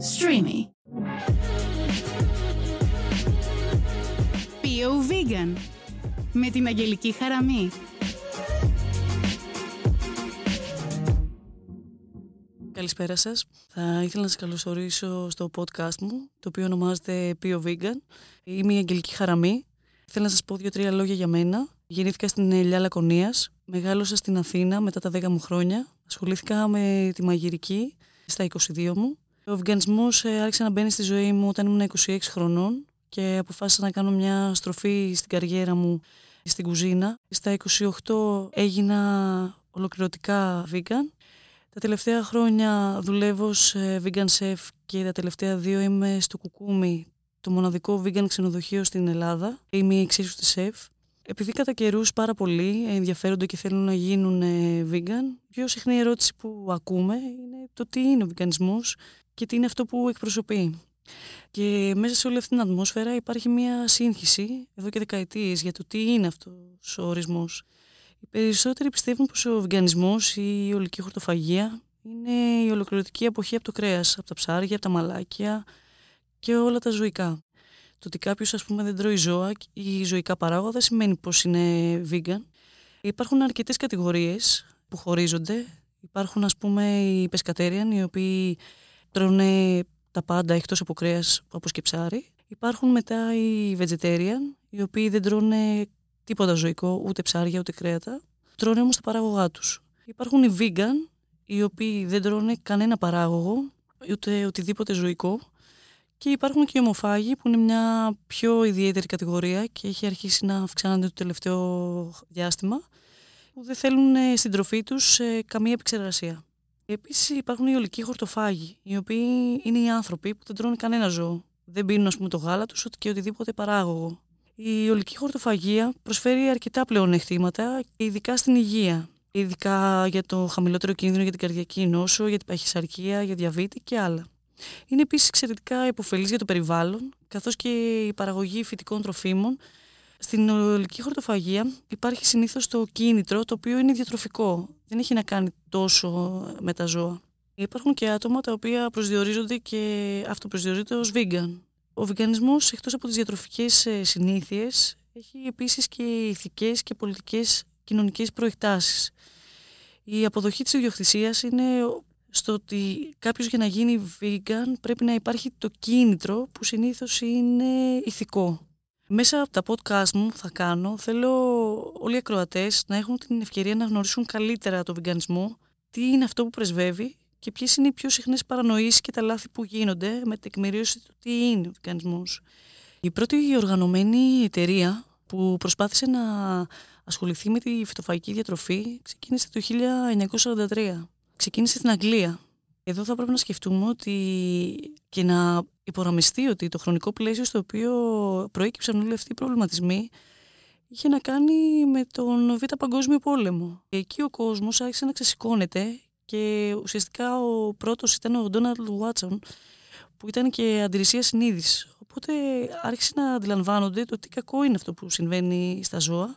Streamy. Bio Vegan με την Αγγελική Χαραμή. Καλησπέρα σας. Θα ήθελα να σας καλωσορίσω στο podcast μου, το οποίο ονομάζεται Bio Vegan. Είμαι η Αγγελική Χαραμή. Θέλω να σας πω 2-3 λόγια για μένα. Γεννήθηκα στην Ελιά Λακωνίας, μεγάλωσα στην Αθήνα μετά τα 10 μου χρόνια. Ασχολήθηκα με τη μαγειρική στα 22 μου. Ο βιγκανισμός άρχισε να μπαίνει στη ζωή μου όταν ήμουν 26 χρονών και αποφάσισα να κάνω μια στροφή στην καριέρα μου στην κουζίνα. Στα 28 έγινα ολοκληρωτικά vegan. Τα τελευταία χρόνια δουλεύω ως vegan chef και τα τελευταία 2 είμαι στο Κουκούμι, το μοναδικό vegan ξενοδοχείο στην Ελλάδα. Είμαι η εξίσου της chef. Επειδή κατά καιρούς πάρα πολλοί ενδιαφέρονται και θέλουν να γίνουν vegan, η πιο συχνή ερώτηση που ακούμε είναι το τι είναι ο βιγκανισμός και τι είναι αυτό που εκπροσωπεί. Και μέσα σε όλη αυτή την ατμόσφαιρα υπάρχει μια σύγχυση εδώ και δεκαετίες για το τι είναι αυτός ο ορισμός. Οι περισσότεροι πιστεύουν πως ο βιγκανισμός ή η ολική χορτοφαγία είναι η ολοκληρωτική αποχή από το κρέας, από τα ψάρια, από τα μαλάκια και όλα τα ζωικά. Το ότι κάποιος, ας πούμε, δεν τρώει ζώα ή ζωικά παράγωγα δεν σημαίνει πως είναι vegan. Υπάρχουν αρκετές κατηγορίες που χωρίζονται. Υπάρχουν, ας πούμε, οι pescatarian, οι οποίοι τρώνε τα πάντα εκτός από κρέας, όπως και ψάρι. Υπάρχουν μετά οι vegetarian, οι οποίοι δεν τρώνε τίποτα ζωικό, ούτε ψάρια, ούτε κρέατα. Τρώνε όμως τα παράγωγά τους. Υπάρχουν οι vegan, οι οποίοι δεν τρώνε κανένα παράγωγο, ούτε οτιδήποτε ζωικό. Και υπάρχουν και οι ομοφάγοι, που είναι μια πιο ιδιαίτερη κατηγορία και έχει αρχίσει να αυξάνονται το τελευταίο διάστημα, που δεν θέλουν στην τροφή τους καμία επεξεργασία. Επίσης υπάρχουν οι ολικοί χορτοφάγοι, οι οποίοι είναι οι άνθρωποι που δεν τρώνε κανένα ζώο. Δεν πίνουν, ας πούμε, το γάλα τους και οτιδήποτε παράγωγο. Η ολική χορτοφαγία προσφέρει αρκετά πλεονεκτήματα, ειδικά στην υγεία. Ειδικά για το χαμηλότερο κίνδυνο για την καρδιακή νόσο, για την παχυσαρκία, για διαβήτη και άλλα. Είναι επίσης εξαιρετικά υποφελής για το περιβάλλον, καθώς και η παραγωγή φυτικών τροφίμων. Στην ολική χορτοφαγία υπάρχει συνήθως το κίνητρο, το οποίο είναι διατροφικό. Δεν έχει να κάνει τόσο με τα ζώα. Υπάρχουν και άτομα τα οποία προσδιορίζονται και αυτοπροσδιορίζονται ως vegan. Ο βιγκανισμός, εκτός από τις διατροφικές συνήθειες, έχει επίσης και ηθικές και πολιτικές κοινωνικές προεκτάσεις. Η αποδοχή της ιδιοκτησίας είναι στο ότι κάποιος για να γίνει vegan πρέπει να υπάρχει το κίνητρο, που συνήθως είναι ηθικό. Μέσα από τα podcast μου που θα κάνω, θέλω όλοι οι ακροατές να έχουν την ευκαιρία να γνωρίσουν καλύτερα το βιγκανισμό, τι είναι αυτό που πρεσβεύει και ποιες είναι οι πιο συχνές παρανοήσεις και τα λάθη που γίνονται με τεκμηρίωση του τι είναι ο βιγκανισμός. Η πρώτη οργανωμένη εταιρεία που προσπάθησε να ασχοληθεί με τη φυτοφαγική διατροφή ξεκίνησε το 1943. Ξεκίνησε στην Αγγλία. Εδώ θα πρέπει να σκεφτούμε ότι και να υπογραμμιστεί ότι το χρονικό πλαίσιο στο οποίο προέκυψαν όλοι αυτοί οι προβληματισμοί είχε να κάνει με τον Β' Παγκόσμιο Πόλεμο. Εκεί ο κόσμος άρχισε να ξεσηκώνεται και ουσιαστικά ο πρώτος ήταν ο Ντόναλντ Γουάτσον, που ήταν και αντιρρησία συνείδησης. Οπότε άρχισε να αντιλαμβάνονται το τι κακό είναι αυτό που συμβαίνει στα ζώα.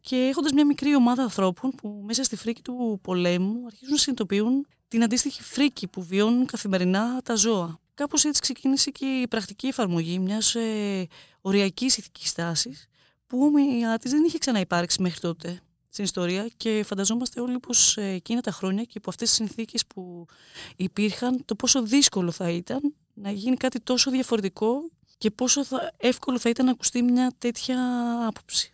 Και έχοντας μια μικρή ομάδα ανθρώπων που μέσα στη φρίκη του πολέμου αρχίζουν να συνειδητοποιούν την αντίστοιχη φρίκη που βιώνουν καθημερινά τα ζώα. Κάπως έτσι ξεκίνησε και η πρακτική εφαρμογή μιας οριακής ηθικής τάσης, που ομοιά της δεν είχε ξαναυπάρξει μέχρι τότε στην ιστορία, και φανταζόμαστε όλοι πως εκείνα τα χρόνια και υπό αυτές τις συνθήκες που υπήρχαν, το πόσο δύσκολο θα ήταν να γίνει κάτι τόσο διαφορετικό και πόσο εύκολο θα ήταν να ακουστεί μια τέτοια άποψη.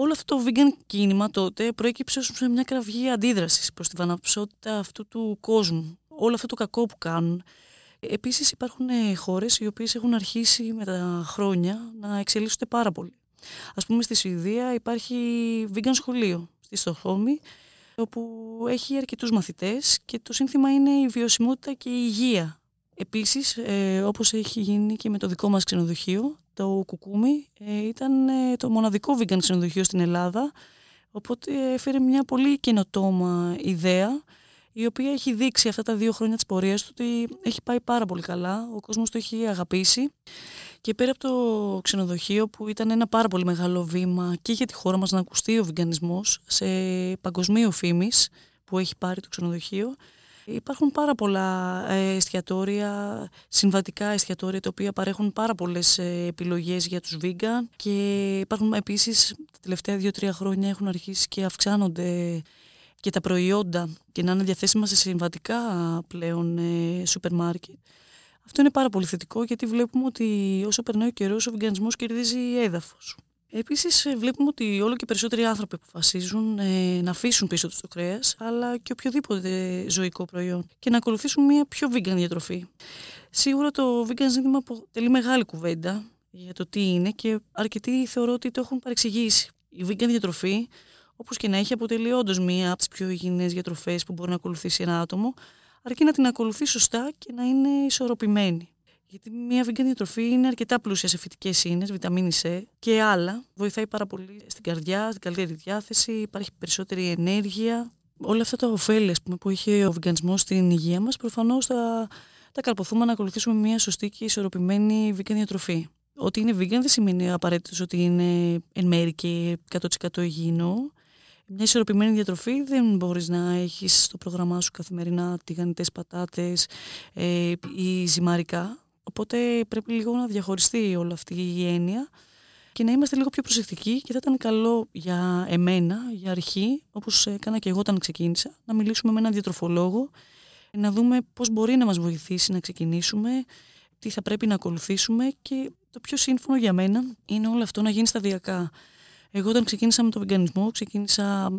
Όλο αυτό το vegan κίνημα τότε προέκυψε ως μια κραυγή αντίδρασης προς τη βαναυσότητα αυτού του κόσμου. Όλο αυτό το κακό που κάνουν. Επίσης υπάρχουν χώρες οι οποίες έχουν αρχίσει με τα χρόνια να εξελίσσονται πάρα πολύ. Ας πούμε στη Σουηδία υπάρχει vegan σχολείο στη Στοκχόλμη, όπου έχει αρκετούς μαθητές και το σύνθημα είναι η βιωσιμότητα και η υγεία. Επίσης, όπως έχει γίνει και με το δικό μας ξενοδοχείο, το Κουκούμι ήταν το μοναδικό vegan ξενοδοχείο στην Ελλάδα, οπότε έφερε μια πολύ καινοτόμα ιδέα, η οποία έχει δείξει αυτά τα 2 χρόνια της πορείας του ότι έχει πάει πάρα πολύ καλά, ο κόσμος το έχει αγαπήσει. Και πέρα από το ξενοδοχείο, που ήταν ένα πάρα πολύ μεγάλο βήμα και για τη χώρα μας να ακουστεί ο βιγκανισμός σε παγκοσμίου φήμης που έχει πάρει το ξενοδοχείο, Υπάρχουν πάρα πολλά εστιατόρια, συμβατικά εστιατόρια, τα οποία παρέχουν πάρα πολλές επιλογές για τους vegan, και υπάρχουν επίσης τα τελευταία 2-3 χρόνια έχουν αρχίσει και αυξάνονται και τα προϊόντα και να είναι διαθέσιμα σε συμβατικά πλέον σούπερ μάρκετ. Αυτό είναι πάρα πολύ θετικό, γιατί βλέπουμε ότι όσο περνάει ο καιρός ο βιγκανισμός κερδίζει έδαφος. Επίσης βλέπουμε ότι όλο και περισσότεροι άνθρωποι αποφασίζουν να αφήσουν πίσω τους το κρέας, αλλά και οποιοδήποτε ζωικό προϊόν, και να ακολουθήσουν μια πιο vegan διατροφή. Σίγουρα το vegan ζήτημα αποτελεί μεγάλη κουβέντα για το τι είναι, και αρκετοί θεωρώ ότι το έχουν παρεξηγήσει. Η vegan διατροφή, όπως και να έχει, αποτελεί όντως μία από τις πιο υγιεινές διατροφές που μπορεί να ακολουθήσει ένα άτομο, αρκεί να την ακολουθεί σωστά και να είναι ισορροπημένη. Γιατί μια vegan διατροφή είναι αρκετά πλούσια σε φυτικές ίνες, βιταμίνη C και άλλα. Βοηθάει πάρα πολύ στην καρδιά, στην καλύτερη διάθεση, υπάρχει περισσότερη ενέργεια. Όλα αυτά τα ωφέλη που έχει ο βιγκανισμός στην υγεία μας, προφανώς τα καρποθούμε να ακολουθήσουμε μια σωστή και ισορροπημένη vegan διατροφή. Ότι είναι vegan δεν σημαίνει απαραίτητος ότι είναι εν μέρη και 100% υγιεινό. Μια ισορροπημένη διατροφή δεν μπορείς να έχεις στο πρόγραμμά σου καθημερινά τηγανιτές πατάτες ή ζυμαρικά. Οπότε πρέπει λίγο να διαχωριστεί όλη αυτή η έννοια και να είμαστε λίγο πιο προσεκτικοί, και θα ήταν καλό για εμένα, για αρχή, όπως έκανα και εγώ όταν ξεκίνησα, να μιλήσουμε με έναν διατροφολόγο, να δούμε πώς μπορεί να μας βοηθήσει να ξεκινήσουμε, τι θα πρέπει να ακολουθήσουμε, και το πιο σύμφωνο για μένα είναι όλο αυτό να γίνει σταδιακά. Εγώ όταν ξεκίνησα με τον βιγκανισμό, ξεκίνησα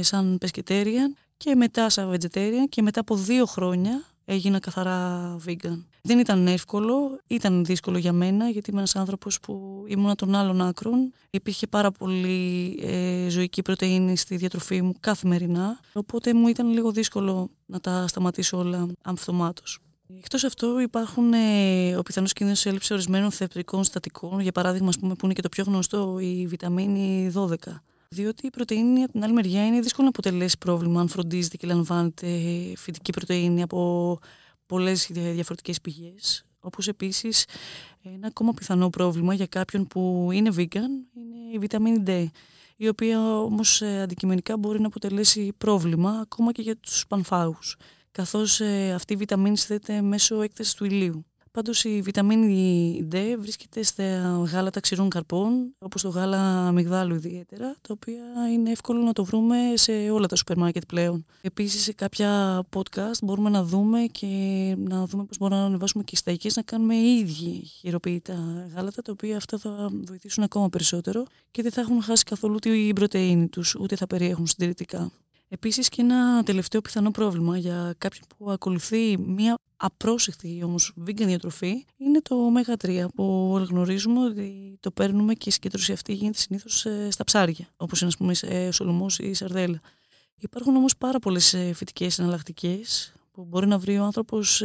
σαν pescetarian και μετά σαν vegetarian, και μετά από 2 χρόνια έγινα καθαρά vegan. Δεν ήταν εύκολο, ήταν δύσκολο για μένα, γιατί είμαι ένας άνθρωπος που ήμουνα των άλλων άκρων. Υπήρχε πάρα πολύ ζωική πρωτεΐνη στη διατροφή μου καθημερινά, οπότε μου ήταν λίγο δύσκολο να τα σταματήσω όλα αυτομάτως. Εκτός αυτού υπάρχουν ο πιθανός κίνδυνος έλλειψη ορισμένων θρεπτικών στατικών, για παράδειγμα που είναι και το πιο γνωστό, η βιταμίνη 12. Διότι η πρωτεΐνη από την άλλη μεριά είναι δύσκολο να αποτελέσει πρόβλημα αν φροντίζεται και λαμβάνεται φυτική πρωτεΐνη από πολλές διαφορετικές πηγές. Όπως επίσης ένα ακόμα πιθανό πρόβλημα για κάποιον που είναι vegan είναι η βιταμίνη D, η οποία όμως αντικειμενικά μπορεί να αποτελέσει πρόβλημα ακόμα και για τους πανφάγους, καθώς αυτή η βιταμίνη συνδέεται μέσω έκτασης του ηλίου. Πάντως η βιταμίνη D βρίσκεται στα γάλατα ξηρών καρπών, όπως το γάλα αμυγδάλου ιδιαίτερα, τα οποία είναι εύκολο να το βρούμε σε όλα τα σούπερ μάρκετ πλέον. Επίσης σε κάποια podcast μπορούμε να δούμε πώς μπορούμε να ανεβάσουμε και σταϊκές, να κάνουμε ίδιοι χειροποίητα γάλατα, τα οποία αυτά θα βοηθήσουν ακόμα περισσότερο και δεν θα έχουν χάσει καθόλου την πρωτεΐνη τους, ούτε θα περιέχουν συντηρητικά. Επίσης και ένα τελευταίο πιθανό πρόβλημα για κάποιον που ακολουθεί μία απρόσεχτη όμως vegan διατροφή είναι το omega-3, που γνωρίζουμε ότι το παίρνουμε και η συγκέντρωση αυτή γίνεται συνήθως στα ψάρια, όπως είναι ας πούμε ο σολομός ή η σαρδέλα. Υπάρχουν όμως πάρα πολλές φυτικές εναλλακτικές που μπορεί να βρει ο άνθρωπος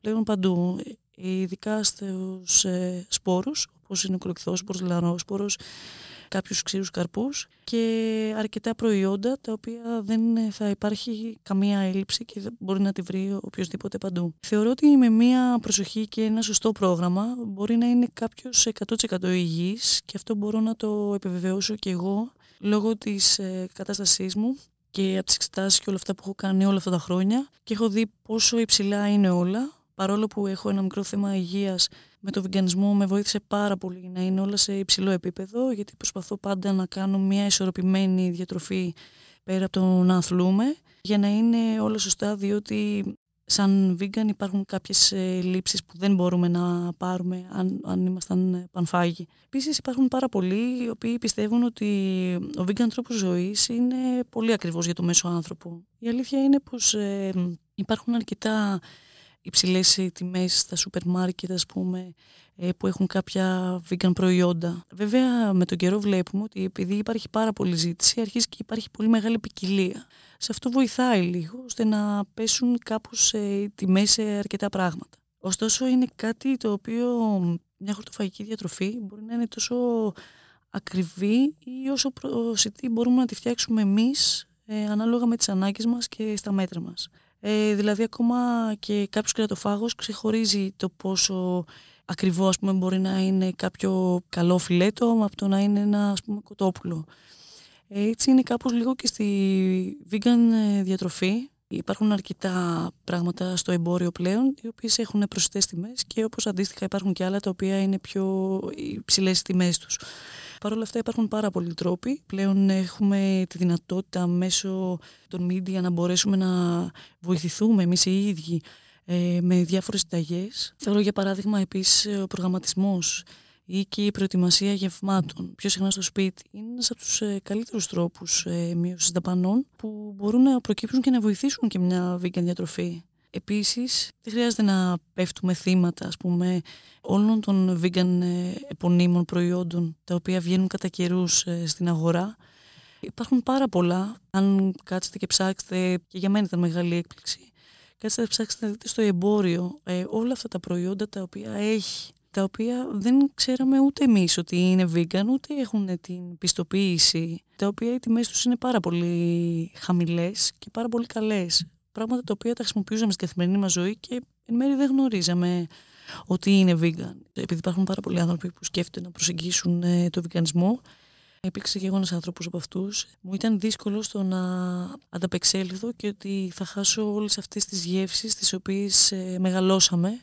πλέον παντού, ειδικά στους σπόρους, όπως είναι ο κολοκυθόσπορος, λανόσπορος, κάποιους ξύρους καρπούς και αρκετά προϊόντα τα οποία δεν θα υπάρχει καμία έλλειψη και μπορεί να τη βρει οποιοδήποτε παντού. Θεωρώ ότι με μία προσοχή και ένα σωστό πρόγραμμα μπορεί να είναι κάποιος 100% υγιής, και αυτό μπορώ να το επιβεβαιώσω και εγώ λόγω της κατάστασής μου και από τις εξετάσεις και όλα αυτά που έχω κάνει όλα αυτά τα χρόνια, και έχω δει πόσο υψηλά είναι όλα. Παρόλο που έχω ένα μικρό θέμα υγείας, με το βιγκανισμό με βοήθησε πάρα πολύ να είναι όλα σε υψηλό επίπεδο, γιατί προσπαθώ πάντα να κάνω μια ισορροπημένη διατροφή πέρα από το να αθλούμε, για να είναι όλα σωστά, διότι σαν vegan υπάρχουν κάποιες λήψεις που δεν μπορούμε να πάρουμε αν ήμασταν πανφάγοι. Επίσης υπάρχουν πάρα πολλοί οι οποίοι πιστεύουν ότι ο vegan τρόπος ζωής είναι πολύ ακριβώς για το μέσο άνθρωπο. Η αλήθεια είναι πως υπάρχουν αρκετά υψηλές τιμές στα σούπερ μάρκετ, ας πούμε, που έχουν κάποια vegan προϊόντα. Βέβαια, με τον καιρό βλέπουμε ότι επειδή υπάρχει πάρα πολλή ζήτηση, αρχίζει και υπάρχει πολύ μεγάλη ποικιλία. Σε αυτό βοηθάει λίγο, ώστε να πέσουν κάπως οι τιμές σε αρκετά πράγματα. Ωστόσο, είναι κάτι το οποίο μια χορτοφαγική διατροφή μπορεί να είναι τόσο ακριβή ή όσο προσιτή μπορούμε να τη φτιάξουμε εμείς, ανάλογα με τις ανάγκες μας και στα μέτρα μας. Δηλαδή ακόμα και κάποιος κρεατοφάγος ξεχωρίζει το πόσο ακριβό ας πούμε, μπορεί να είναι κάποιο καλό φιλέτο από το να είναι ένα ας πούμε, κοτόπουλο. Έτσι είναι κάπως λίγο και στη vegan διατροφή, Υπάρχουν αρκετά πράγματα στο εμπόριο πλέον, οι οποίες έχουν προσιτές τιμές και όπως αντίστοιχα υπάρχουν και άλλα τα οποία είναι πιο υψηλές τιμές τους. Παρ' όλα αυτά υπάρχουν πάρα πολλοί τρόποι. Πλέον έχουμε τη δυνατότητα μέσω των media να μπορέσουμε να βοηθηθούμε εμείς οι ίδιοι με διάφορες συνταγές. Θεωρώ για παράδειγμα επίσης ο προγραμματισμός ή και η προετοιμασία γευμάτων πιο συχνά στο σπίτι είναι ένας από τους καλύτερους τρόπους μείωσης δαπανών που μπορούν να προκύψουν και να βοηθήσουν και μια vegan διατροφή. Επίσης, δεν χρειάζεται να πέφτουμε θύματα, ας πούμε, όλων των vegan επωνύμων προϊόντων τα οποία βγαίνουν κατά καιρούς στην αγορά. Υπάρχουν πάρα πολλά. Αν κάτσετε και ψάξετε, και για μένα ήταν μεγάλη έκπληξη, κάτσετε να ψάξετε να δείτε στο εμπόριο όλα αυτά τα προϊόντα τα οποία έχει, τα οποία δεν ξέραμε ούτε εμείς ότι είναι vegan, ούτε έχουν την πιστοποίηση, τα οποία οι τιμές τους είναι πάρα πολύ χαμηλές και πάρα πολύ καλές. Πράγματα τα οποία τα χρησιμοποιούσαμε στην καθημερινή μας ζωή και εν μέρει δεν γνωρίζαμε ότι είναι vegan. Επειδή υπάρχουν πάρα πολλοί άνθρωποι που σκέφτονται να προσεγγίσουν το βιγκανισμό, υπήρξε και εγώ ένας άνθρωπος από αυτούς. Μου ήταν δύσκολο στο να ανταπεξέλθω και ότι θα χάσω όλες αυτές τις γεύσεις τις οποίες μεγαλώσαμε.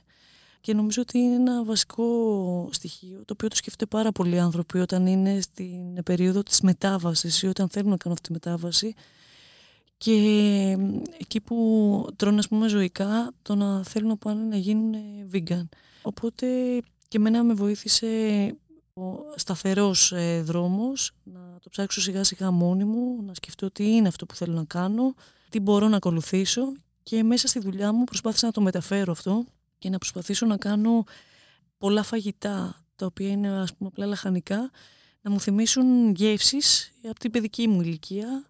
Και νομίζω ότι είναι ένα βασικό στοιχείο το οποίο το σκέφτονται πάρα πολλοί άνθρωποι όταν είναι στην περίοδο της μετάβασης ή όταν θέλουν να κάνουν αυτή τη μετάβαση. Και εκεί που τρώνε, ας πούμε, ζωικά, το να θέλουν να πάνε να γίνουν vegan. Οπότε και εμένα με βοήθησε ο σταθερός δρόμος, να το ψάξω σιγά σιγά μόνη μου, να σκεφτώ τι είναι αυτό που θέλω να κάνω, τι μπορώ να ακολουθήσω, και μέσα στη δουλειά μου προσπάθησα να το μεταφέρω αυτό και να προσπαθήσω να κάνω πολλά φαγητά, τα οποία είναι, ας πούμε, απλά λαχανικά, να μου θυμίσουν γεύσεις από την παιδική μου ηλικία,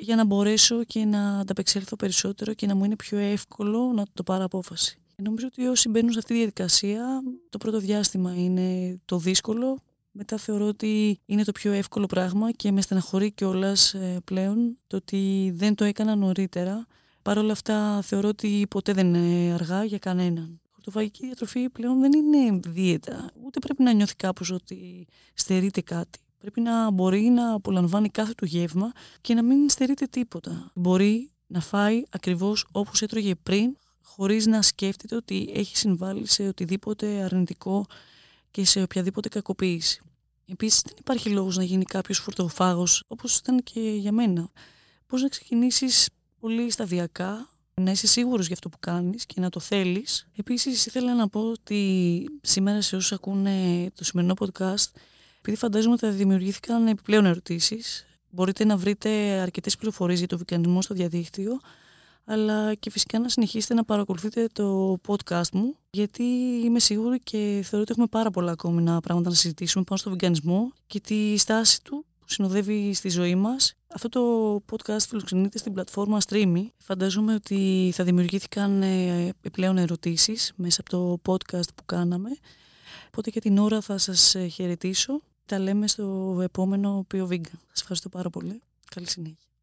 για να μπορέσω και να ανταπεξέλθω περισσότερο και να μου είναι πιο εύκολο να το πάρω απόφαση. Νομίζω ότι όσοι μπαίνουν σε αυτή τη διαδικασία, το πρώτο διάστημα είναι το δύσκολο. Μετά θεωρώ ότι είναι το πιο εύκολο πράγμα και με στεναχωρεί κιόλας πλέον το ότι δεν το έκανα νωρίτερα. Παρ' όλα αυτά θεωρώ ότι ποτέ δεν είναι αργά για κανέναν. Η χορτοφαγική διατροφή πλέον δεν είναι δίαιτα. Ούτε πρέπει να νιώθει κάπως ότι στερείται κάτι. Πρέπει να μπορεί να απολαμβάνει κάθε του γεύμα και να μην στερείται τίποτα. Μπορεί να φάει ακριβώς όπως έτρωγε πριν, χωρίς να σκέφτεται ότι έχει συμβάλει σε οτιδήποτε αρνητικό και σε οποιαδήποτε κακοποίηση. Επίσης, δεν υπάρχει λόγος να γίνει κάποιος χορτοφάγος, όπως ήταν και για μένα. Πώς να ξεκινήσεις πολύ σταδιακά, να είσαι σίγουρος για αυτό που κάνεις και να το θέλεις. Επίσης, ήθελα να πω ότι σήμερα σε όσους ακούνε το σημερινό podcast, επειδή φαντάζομαι ότι θα δημιουργήθηκαν επιπλέον ερωτήσεις, μπορείτε να βρείτε αρκετές πληροφορίες για το βιγκανισμό στο διαδίκτυο, αλλά και φυσικά να συνεχίσετε να παρακολουθείτε το podcast μου, γιατί είμαι σίγουρη και θεωρώ ότι έχουμε πάρα πολλά ακόμη πράγματα να συζητήσουμε πάνω στο βιγκανισμό και τη στάση του που συνοδεύει στη ζωή μας. Αυτό το podcast φιλοξενείται στην πλατφόρμα Streamy. Φαντάζομαι ότι θα δημιουργήθηκαν επιπλέον ερωτήσεις μέσα από το podcast που κάναμε. Οπότε για την ώρα θα σας χαιρετήσω. Τα λέμε στο επόμενο Bio Vegan. Σας ευχαριστώ πάρα πολύ. Καλή συνέχεια.